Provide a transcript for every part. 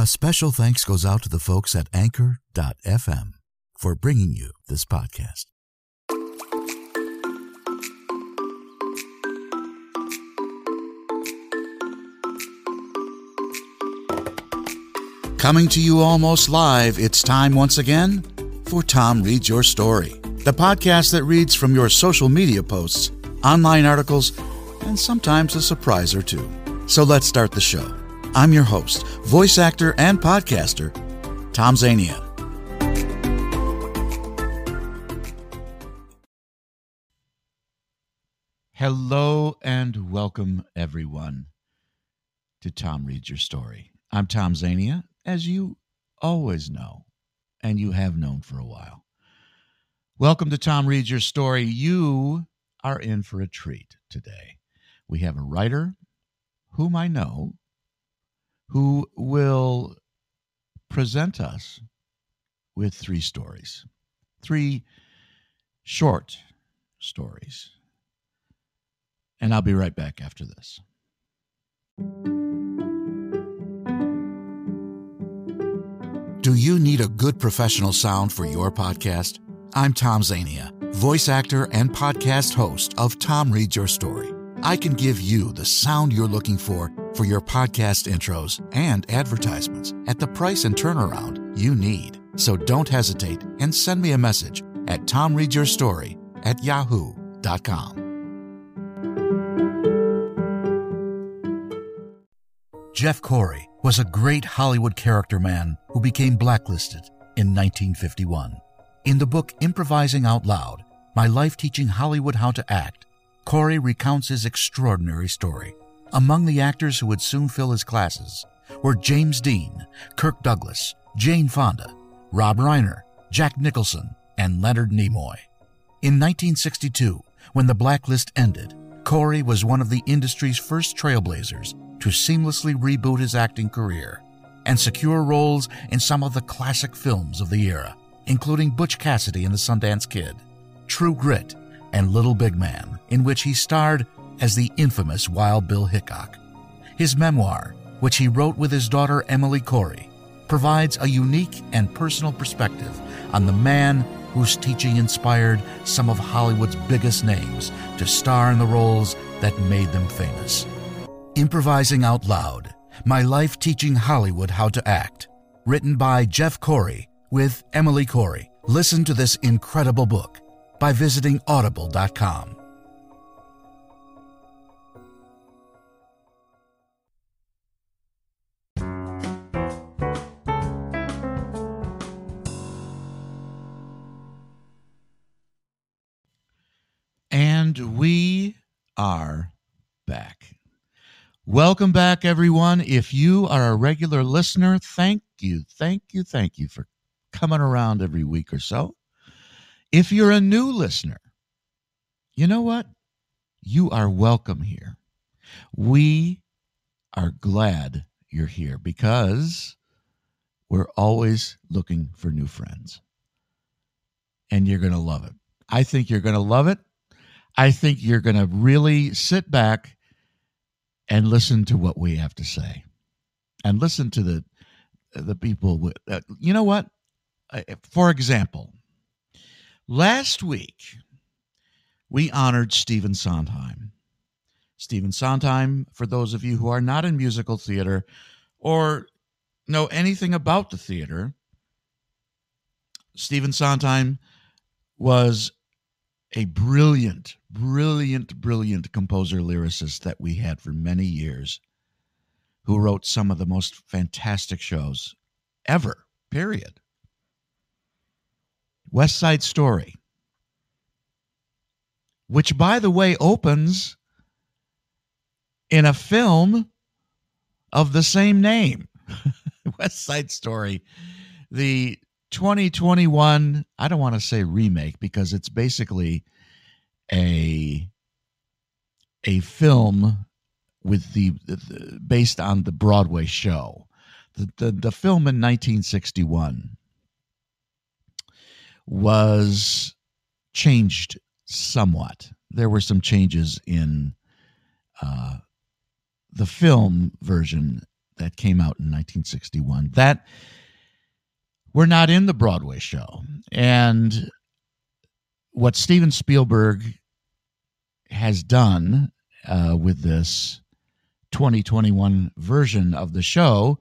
A special thanks goes out to the folks at Anchor.fm for bringing you this podcast. Coming to you almost live, it's time once again for Tom Reads Your Story, the podcast that reads from your social media posts, online articles, and sometimes a surprise or two. So let's start the show. I'm your host, voice actor and podcaster, Tom Zania. Hello and welcome, everyone, to Tom Reads Your Story. I'm Tom Zania, as you always know, and you have known for a while. Welcome to Tom Reads Your Story. You are in for a treat today. We have a writer whom I know who will present us with three stories, three short stories. And I'll be right back after this. Do you need a good professional sound for your podcast? I'm Tom Zania, voice actor and podcast host of Tom Reads Your Story. I can give you the sound you're looking for your podcast intros and advertisements at the price and turnaround you need. So don't hesitate and send me a message at tomreadyourstory@yahoo.com. Jeff Corey was a great Hollywood character man who became blacklisted in 1951. In the book Improvising Out Loud, My Life Teaching Hollywood How to Act, Corey recounts his extraordinary story. Among the actors who would soon fill his classes were James Dean, Kirk Douglas, Jane Fonda, Rob Reiner, Jack Nicholson, and Leonard Nimoy. In 1962, when the blacklist ended, Corey was one of the industry's first trailblazers to seamlessly reboot his acting career and secure roles in some of the classic films of the era, including Butch Cassidy and The Sundance Kid, True Grit, and Little Big Man, in which he starred as the infamous Wild Bill Hickok. His memoir, which he wrote with his daughter Emily Corey, provides a unique and personal perspective on the man whose teaching inspired some of Hollywood's biggest names to star in the roles that made them famous. Improvising Out Loud, My Life Teaching Hollywood How to Act, written by Jeff Corey with Emily Corey. Listen to this incredible book by visiting audible.com. And we are back. Welcome back, everyone. If you are a regular listener, thank you for coming around every week or so. If you're a new listener, you know what? You are welcome here. We are glad you're here because we're always looking for new friends. And you're going to love it. I think you're going to love it. I think you're going to really sit back and listen to what we have to say, and listen to the people. You know what? For example, last week we honored Stephen Sondheim. Stephen Sondheim, for those of you who are not in musical theater or know anything about the theater, Stephen Sondheim was a brilliant composer lyricist that we had for many years, who wrote some of the most fantastic shows ever, period. West Side Story, which, by the way, opens in a film of the same name. West Side Story, the 2021, I don't want to say remake because it's basically a film with the based on the Broadway show, the film in 1961 was changed somewhat. There were some changes in the film version that came out in 1961, that were not in the Broadway show. And what Steven Spielberg has done with this 2021 version of the show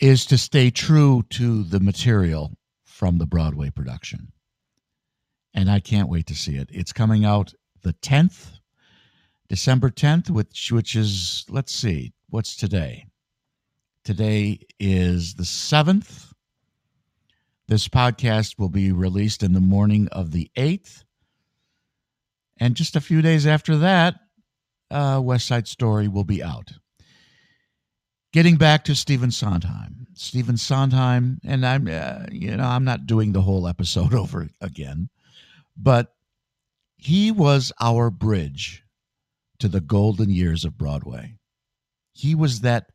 is to stay true to the material from the Broadway production. And I can't wait to see it. It's coming out the 10th, December 10th, which is, let's see, what's today? Today is the 7th. This podcast will be released in the morning of the 8th. And just a few days after that, West Side Story will be out. Getting back to Stephen Sondheim. Stephen Sondheim, and I'm not doing the whole episode over again, but he was our bridge to the golden years of Broadway. He was that.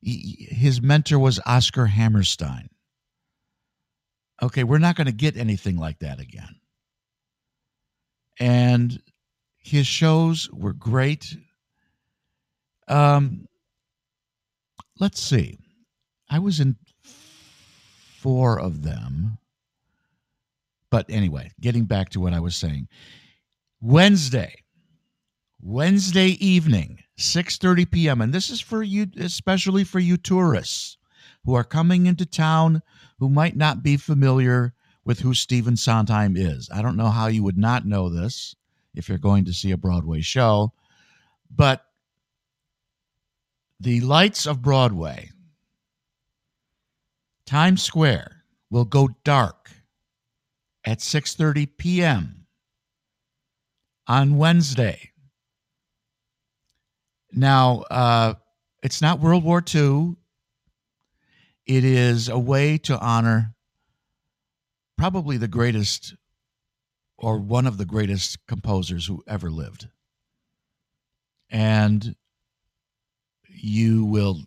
His mentor was Oscar Hammerstein. Okay, we're not going to get anything like that again. And his shows were great. Let's see. I was in 4 of them. But anyway, getting back to what I was saying. Wednesday evening, 6:30 p.m. And this is for you, especially for you tourists who are coming into town who might not be familiar with who Stephen Sondheim is. I don't know how you would not know this if you're going to see a Broadway show, but the lights of Broadway, Times Square, will go dark at 6:30 p.m. on Wednesday. Now, it's not World War II. It is a way to honor probably the greatest or one of the greatest composers who ever lived. And you will,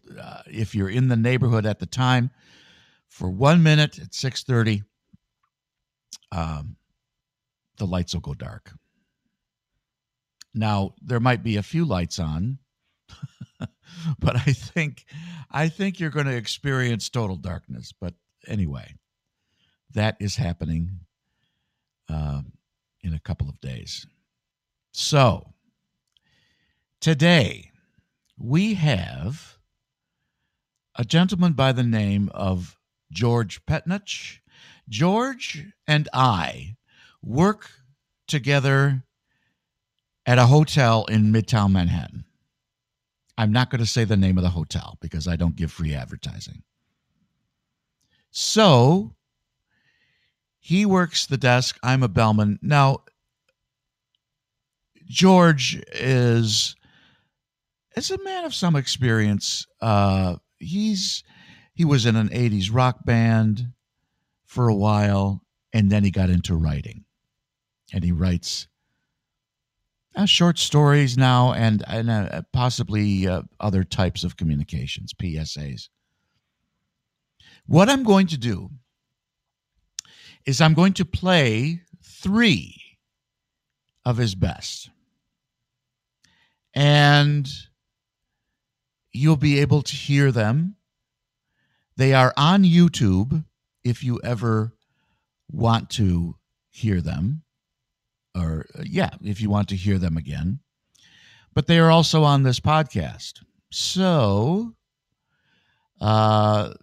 if you're in the neighborhood at the time, for 1 minute at 6:30, the lights will go dark. Now, there might be a few lights on, but I think you're going to experience total darkness. But anyway, that is happening in a couple of days. So today we have a gentleman by the name of George Petnuch. George and I work together at a hotel in Midtown Manhattan. I'm not going to say the name of the hotel because I don't give free advertising. So he works the desk. I'm a bellman. Now, George is a man of some experience. He was in an 80s rock band for a while, and then he got into writing. And he writes short stories now and possibly other types of communications, PSAs. What I'm going to do is I'm going to play 3 of his best. And you'll be able to hear them. They are on YouTube if you ever want to hear them. Or, if you want to hear them again. But they are also on this podcast. So, what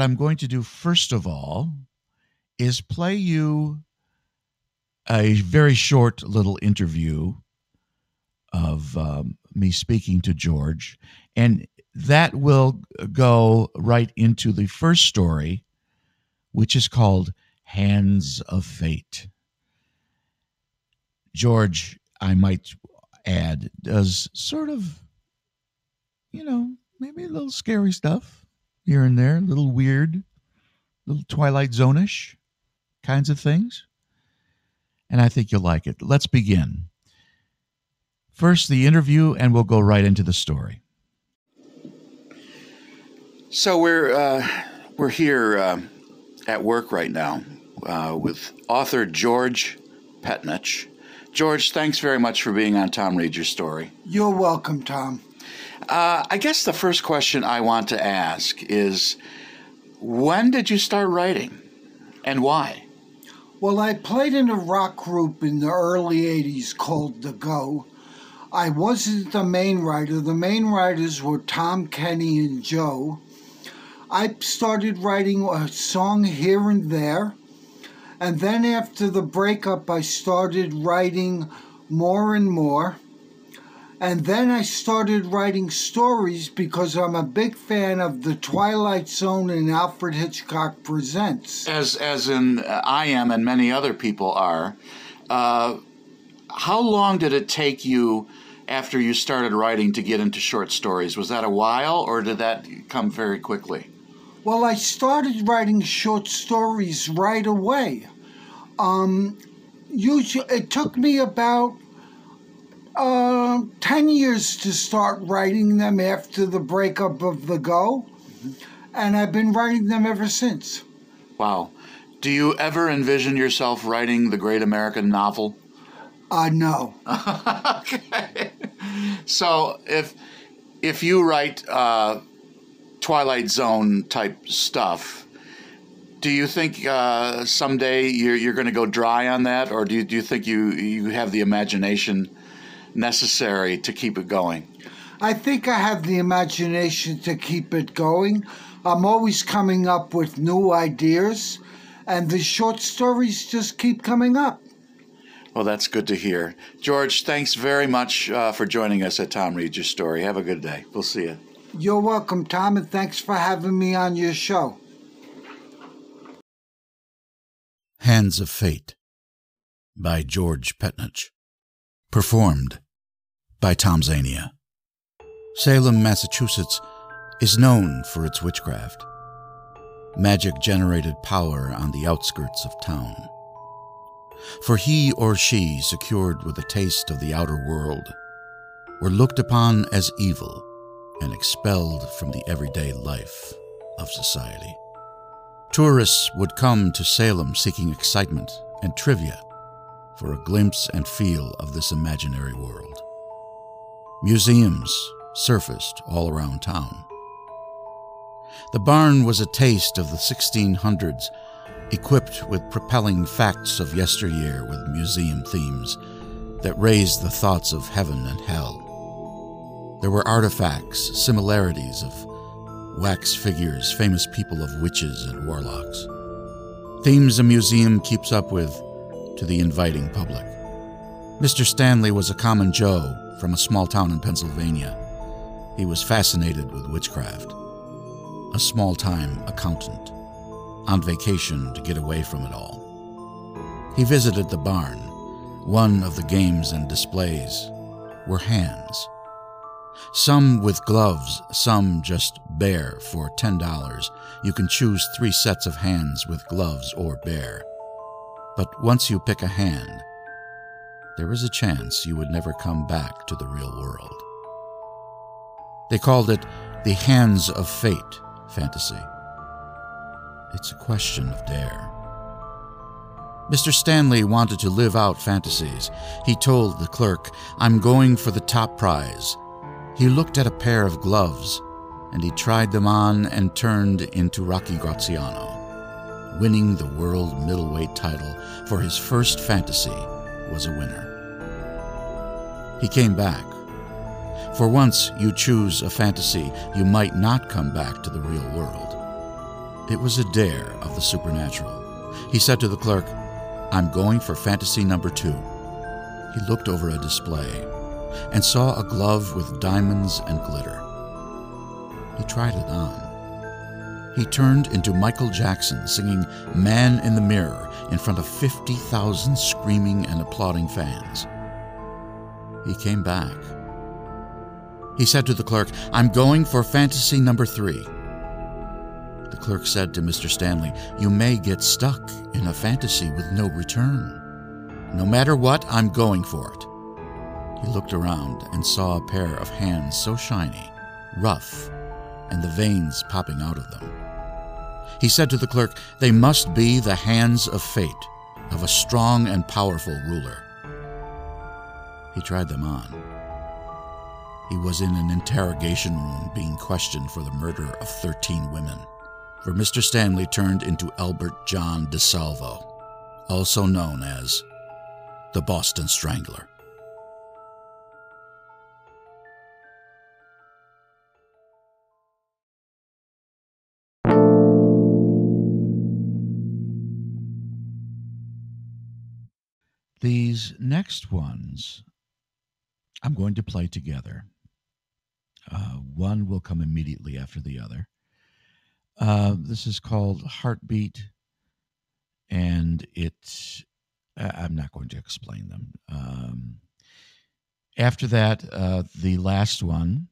I'm going to do, first of all, is play you a very short little interview of me speaking to George. And that will go right into the first story, which is called Hands of Fate. George, I might add, does sort of, maybe a little scary stuff here and there, a little weird, little Twilight Zone-ish kinds of things. And I think you'll like it. Let's begin. First, the interview, and we'll go right into the story. So we're here at work right now with author George Petnuch. George, thanks very much for being on Tom Read Your Story. You're welcome, Tom. I guess the first question I want to ask is, when did you start writing and why? Well, I played in a rock group in the early 80s called The Go. I wasn't the main writer. The main writers were Tom, Kenny, and Joe. I started writing a song here and there. And then after the breakup, I started writing more and more. And then I started writing stories because I'm a big fan of The Twilight Zone and Alfred Hitchcock Presents. As in I am and many other people are. How long did it take you after you started writing to get into short stories? Was that a while or did that come very quickly? Well, I started writing short stories right away. It took me about 10 years to start writing them after the breakup of The Go, and I've been writing them ever since. Wow. Do you ever envision yourself writing the great American novel? No. Okay. So if you write Twilight Zone type stuff, do you think someday you're going to go dry on that, or do you think you have the imagination necessary to keep it going? I think I have the imagination to keep it going. I'm always coming up with new ideas, and the short stories just keep coming up. Well, that's good to hear. George, thanks very much for joining us at Tom Reads Your Story. Have a good day. We'll see you. You're welcome, Tom, and thanks for having me on your show. Hands of Fate by George Petnuch. Performed by Tom Zania. Salem, Massachusetts is known for its witchcraft. Magic generated power on the outskirts of town. For he or she secured with a taste of the outer world were looked upon as evil and expelled from the everyday life of society. Tourists would come to Salem seeking excitement and trivia for a glimpse and feel of this imaginary world. Museums surfaced all around town. The barn was a taste of the 1600s, equipped with propelling facts of yesteryear with museum themes that raised the thoughts of heaven and hell. There were artifacts, similarities of wax figures, famous people of witches and warlocks. Themes a museum keeps up with to the inviting public. Mr. Stanley was a common Joe from a small town in Pennsylvania. He was fascinated with witchcraft. A small-time accountant, on vacation to get away from it all. He visited the barn. One of the games and displays were hands. Some with gloves, some just bare for $10. You can choose 3 sets of hands with gloves or bare. But once you pick a hand, there is a chance you would never come back to the real world. They called it the Hands of Fate fantasy. It's a question of dare. Mr. Stanley wanted to live out fantasies. He told the clerk, "I'm going for the top prize." He looked at a pair of gloves, and he tried them on and turned into Rocky Graziano, winning the world middleweight title, for his first fantasy was a winner. He came back. For once you choose a fantasy, you might not come back to the real world. It was a dare of the supernatural. He said to the clerk, "I'm going for fantasy number 2. He looked over a display and saw a glove with diamonds and glitter. He tried it on. He turned into Michael Jackson singing Man in the Mirror in front of 50,000 screaming and applauding fans. He came back. He said to the clerk, "I'm going for fantasy number 3. The clerk said to Mr. Stanley, "You may get stuck in a fantasy with no return. No matter what, I'm going for it." He looked around and saw a pair of hands so shiny, rough, and the veins popping out of them. He said to the clerk, "They must be the hands of fate, of a strong and powerful ruler." He tried them on. He was in an interrogation room being questioned for the murder of 13 women. For Mr. Stanley turned into Albert John DeSalvo, also known as the Boston Strangler. These next ones I'm going to play together. One will come immediately after the other. This is called Heartbeat, and I'm not going to explain them. After that, the last one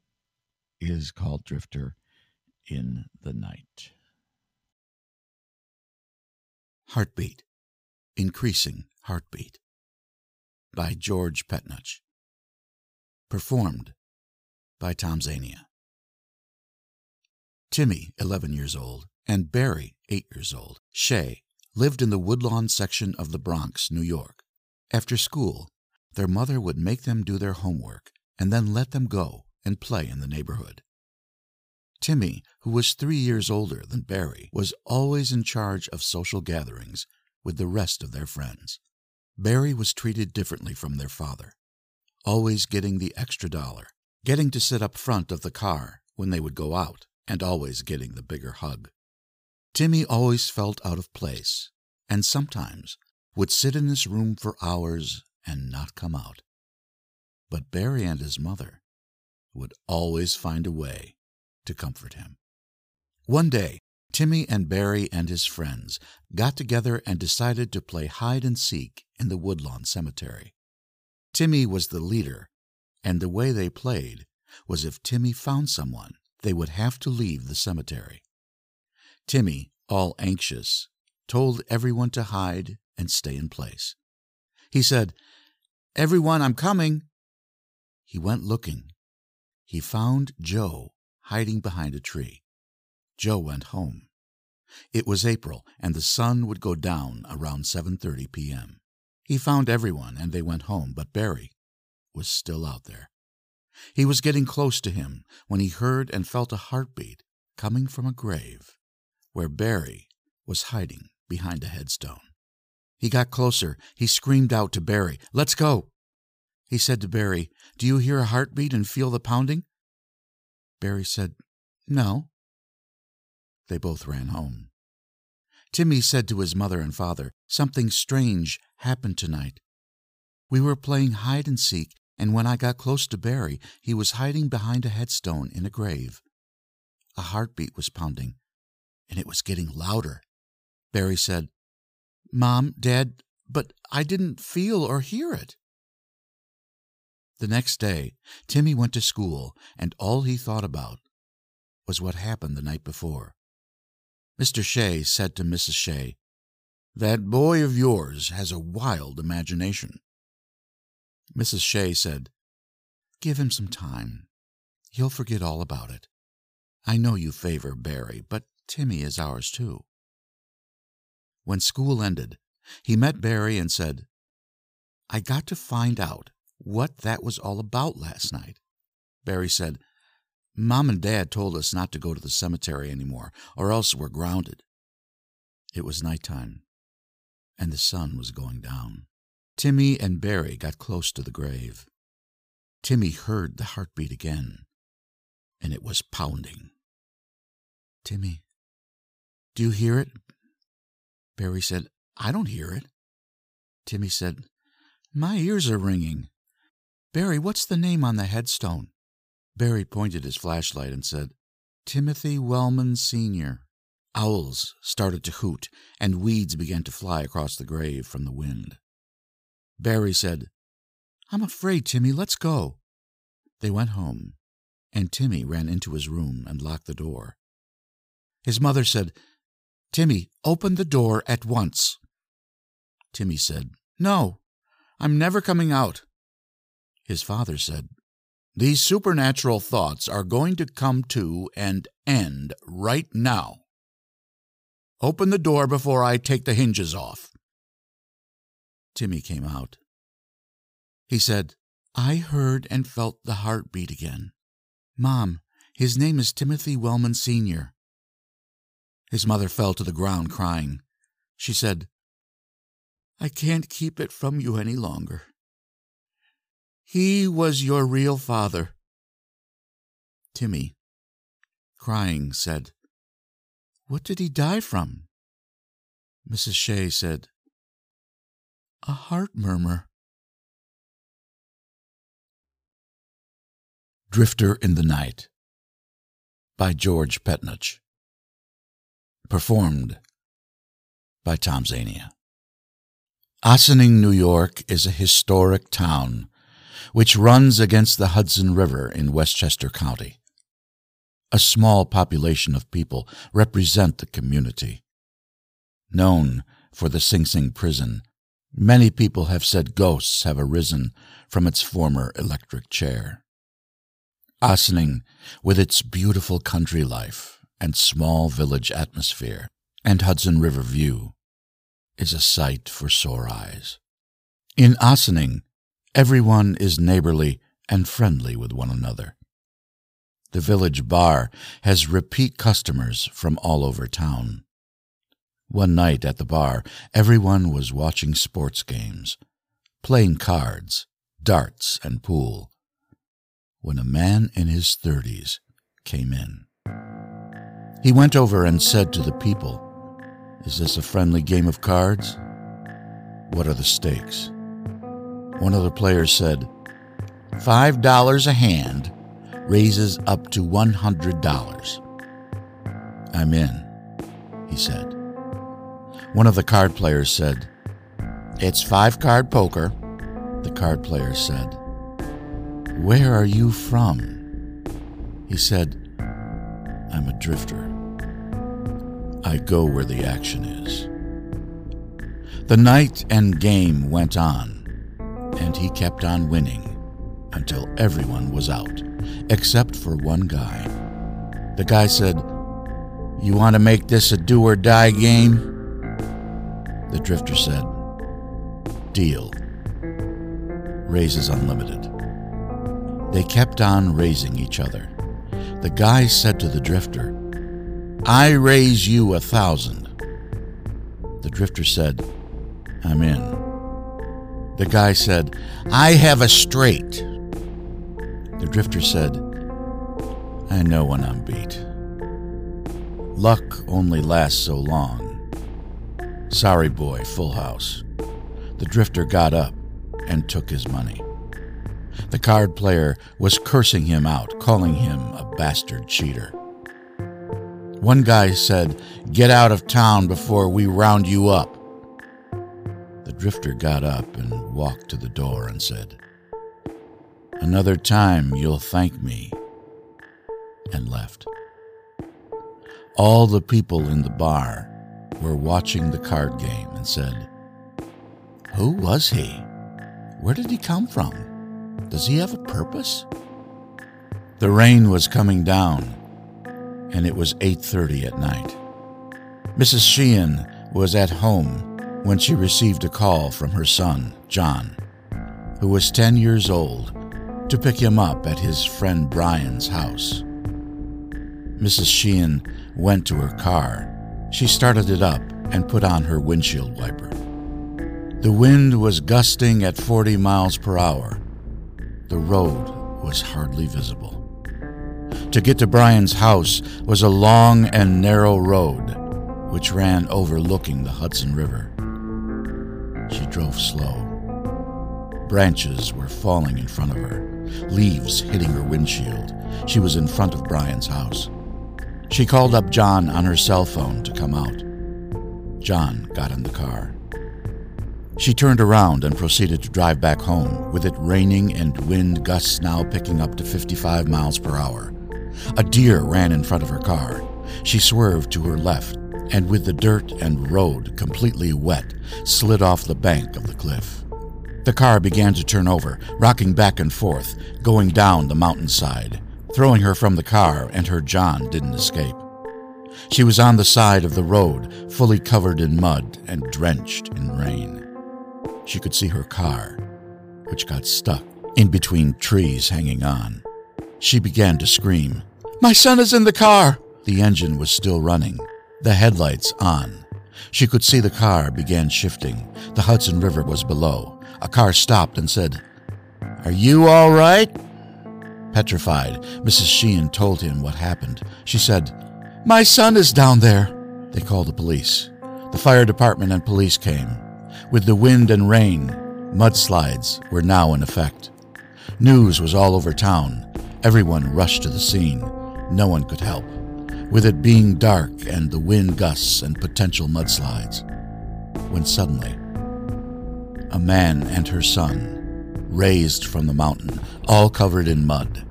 is called Drifter in the Night. Heartbeat, Increasing Heartbeat by George Petnuch. Performed by Tom Zania. Timmy, 11 years old, and Barry, 8 years old, Shay, lived in the Woodlawn section of the Bronx, New York. After school, their mother would make them do their homework and then let them go and play in the neighborhood. Timmy, who was 3 years older than Barry, was always in charge of social gatherings with the rest of their friends. Barry was treated differently from their father, always getting the extra dollar, getting to sit up front of the car when they would go out, and always getting the bigger hug. Timmy always felt out of place, and sometimes would sit in his room for hours and not come out. But Barry and his mother would always find a way to comfort him. One day, Timmy and Barry and his friends got together and decided to play hide-and-seek in the Woodlawn Cemetery. Timmy was the leader, and the way they played was if Timmy found someone, they would have to leave the cemetery. Timmy, all anxious, told everyone to hide and stay in place. He said, "Everyone, I'm coming." He went looking. He found Joe hiding behind a tree. Joe went home. It was April, and the sun would go down around 7:30 p.m. He found everyone, and they went home, but Barry was still out there. He was getting close to him when he heard and felt a heartbeat coming from a grave where Barry was hiding behind a headstone. He got closer. He screamed out to Barry, "Let's go." He said to Barry, "Do you hear a heartbeat and feel the pounding?" Barry said, "No." They both ran home. Timmy said to his mother and father, "Something strange happened tonight. We were playing hide-and-seek, and when I got close to Barry, he was hiding behind a headstone in a grave. A heartbeat was pounding, and it was getting louder." Barry said, "Mom, Dad, but I didn't feel or hear it." The next day, Timmy went to school, and all he thought about was what happened the night before. Mr. Shea said to Mrs. Shea, "That boy of yours has a wild imagination." Mrs. Shea said, "Give him some time. He'll forget all about it. I know you favor Barry, but Timmy is ours too." When school ended, he met Barry and said, "I got to find out what that was all about last night." Barry said, "Mom and Dad told us not to go to the cemetery anymore, or else we're grounded." It was nighttime, and the sun was going down. Timmy and Barry got close to the grave. Timmy heard the heartbeat again, and it was pounding. "Timmy, do you hear it?" Barry said, "I don't hear it." Timmy said, "My ears are ringing. Barry, what's the name on the headstone?" Barry pointed his flashlight and said, "Timothy Wellman Sr." Owls started to hoot, and weeds began to fly across the grave from the wind. Barry said, "I'm afraid, Timmy. Let's go." They went home, and Timmy ran into his room and locked the door. His mother said, "Timmy, open the door at once." Timmy said, "No, I'm never coming out." His father said, "These supernatural thoughts are going to come to and end right now. Open the door before I take the hinges off." Timmy came out. He said, I heard and felt the heartbeat again. Mom, his name is Timothy Wellman Sr. His mother fell to the ground crying. She said, I can't keep it from you any longer. He was your real father. Timmy, crying, said, What did he die from? Mrs. Shea said, A heart murmur. Drifter in the Night by George Petnuch. Performed by Tom Zania. Ossining, New York is a historic town which runs against the Hudson River in Westchester County. A small population of people represent the community. Known for the Sing Sing prison, many people have said ghosts have arisen from its former electric chair. Ossining, with its beautiful country life and small village atmosphere and Hudson River view, is a sight for sore eyes. In Ossining, everyone is neighborly and friendly with one another. The village bar has repeat customers from all over town. One night at the bar, everyone was watching sports games, playing cards, darts, and pool, when a man in his 30s came in. He went over and said to the people, Is this a friendly game of cards? What are the stakes? One of the players said, $5 a hand raises up to $100. I'm in, he said. One of the card players said, It's 5-card poker. The card player said, Where are you from? He said, I'm a drifter. I go where the action is. The night and game went on, and he kept on winning until everyone was out, except for one guy. The guy said, You want to make this a do-or-die game? The drifter said, Deal. Raises unlimited. They kept on raising each other. The guy said to the drifter, I raise you 1,000. The drifter said, I'm in. The guy said, I have a straight. The drifter said, I know when I'm beat. Luck only lasts so long. Sorry, boy, full house. The drifter got up and took his money. The card player was cursing him out, calling him a bastard cheater. One guy said, Get out of town before we round you up. The drifter got up and walked to the door and said, Another time you'll thank me, and left. All the people in the bar were watching the card game and said, Who was he? Where did he come from? Does he have a purpose? The rain was coming down, and it was 8:30 at night. Mrs. Sheehan was at home when she received a call from her son, John, who was 10 years old, to pick him up at his friend Brian's house. Mrs. Sheehan went to her car. She started it up and put on her windshield wiper. The wind was gusting at 40 miles per hour. The road was hardly visible. To get to Brian's house was a long and narrow road, which ran overlooking the Hudson River. She drove slow. Branches were falling in front of her, leaves hitting her windshield. She was in front of Brian's house. She called up John on her cell phone to come out. John got in the car. She turned around and proceeded to drive back home, with it raining and wind gusts now picking up to 55 miles per hour. A deer ran in front of her car. She swerved to her left, and with the dirt and road completely wet, slid off the bank of the cliff. The car began to turn over, rocking back and forth, going down the mountainside, throwing her from the car, and her John didn't escape. She was on the side of the road, fully covered in mud and drenched in rain. She could see her car, which got stuck in between trees hanging on. She began to scream, "My son is in the car!" The engine was still running, the headlights on. She could see the car began shifting. The Hudson River was below. A car stopped and said, "Are you all right?" Petrified, Mrs. Sheehan told him what happened. She said, "My son is down there." They called the police. The fire department and police came. With the wind and rain, mudslides were now in effect. News was all over town. Everyone rushed to the scene. No one could help, with it being dark and the wind gusts and potential mudslides. When suddenly, a man and her son raised from the mountain, all covered in mud.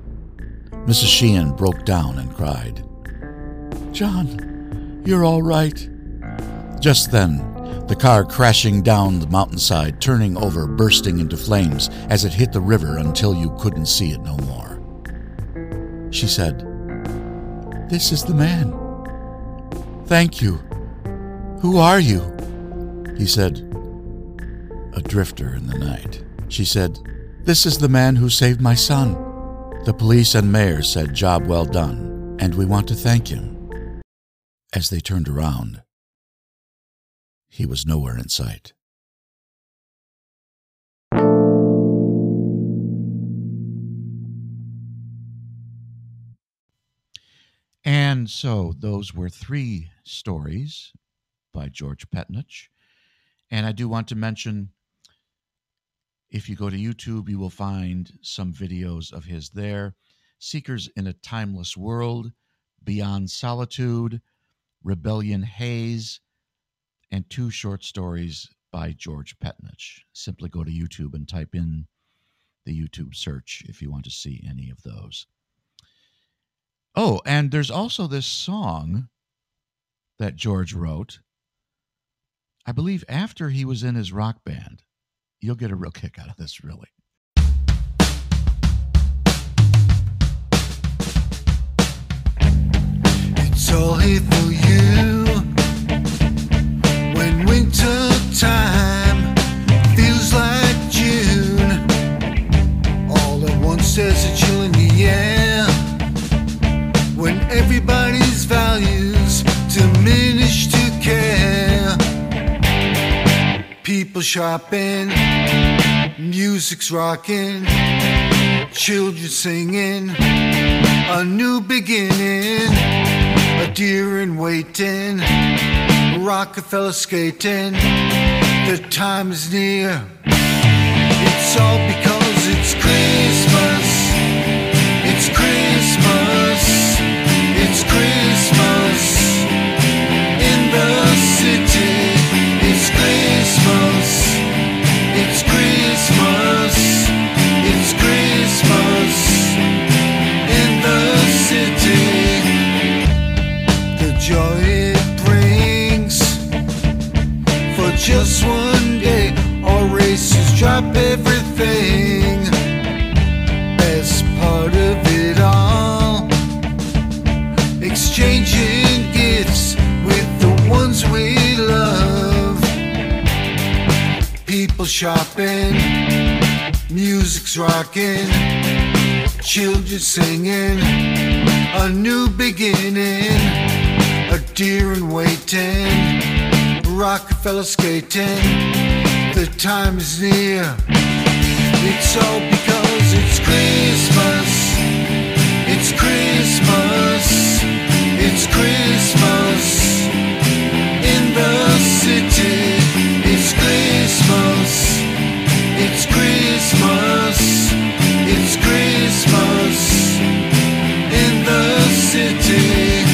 Mrs. Sheehan broke down and cried, "John, you're all right." Just then, the car crashing down the mountainside, turning over, bursting into flames as it hit the river until you couldn't see it no more. She said, "This is the man. Thank you. Who are you?" He said, "A drifter in the night." She said, "This is the man who saved my son." The police and mayor said, "Job well done, and we want to thank him." As they turned around, he was nowhere in sight. And so those were three stories by George Petnuch. And I do want to mention, if you go to YouTube, you will find some videos of his there. Seekers in a Timeless World, Beyond Solitude, Rebellion Haze, and two short stories by George Petnuch. Simply go to YouTube and type in the YouTube search if you want to see any of those. Oh, and there's also this song that George wrote, I believe after he was in his rock band. You'll get a real kick out of this, really. It's all here for you. When winter time feels like June, all at once there's a chill in the air. When everybody's values diminish to care, people shopping, music's rocking, children singing, a new beginning, a deer in waiting, Rockefeller skating, the time is near. It's all because it's Christmas. It's Christmas. It's Christmas in the city. It's Christmas. It's Christmas. It's Christmas in the city. The joy it brings for just one day. All races drop everything. Best part of it all, exchanging gifts with the ones we love. People shopping, music's rocking, children singing, a new beginning, a deer in waiting, Rockefeller skating, the time is near. It's all because it's Christmas. It's Christmas. It's Christmas in the city. It's Christmas. It's Christmas. It's Christmas in the city.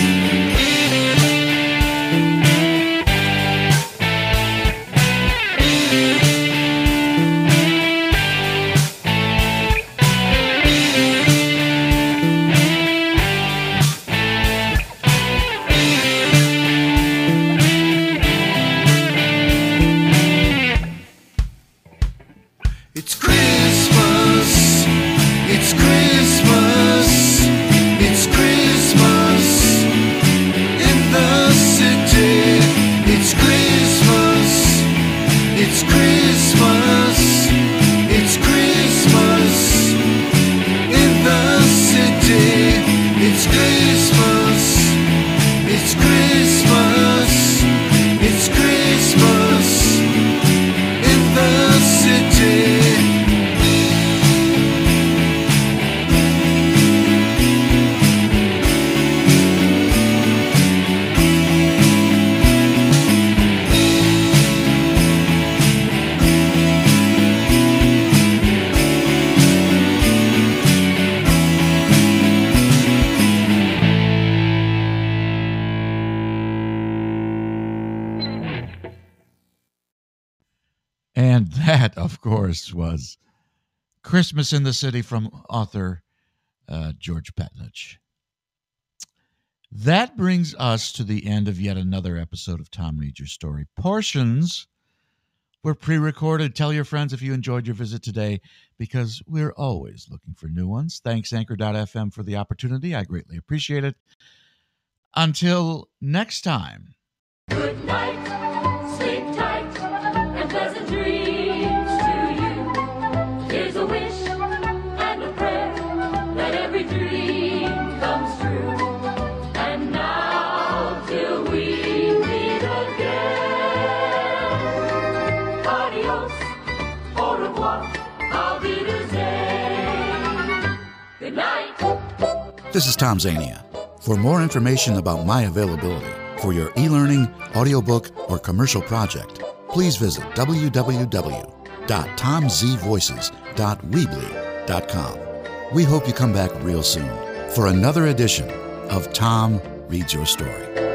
that, of course, was Christmas in the City from author George Petnuch. That brings us to the end of yet another episode of Tom Read Your Story. Portions were pre-recorded. Tell your friends if you enjoyed your visit today, because we're always looking for new ones. Thanks, Anchor.fm, for the opportunity. I greatly appreciate it. Until next time. Good night, sleep tight, and pleasant dreams to you. Here's a wish and a prayer that every dream comes true. And now till we meet again, adios, au revoir, auf Wiedersehen. Good night. This is Tom Zania. For more information about my availability for your e-learning, audiobook, or commercial project, please visit www.tomzvoices.weebly.com. We hope you come back real soon for another edition of Tom Reads Your Story.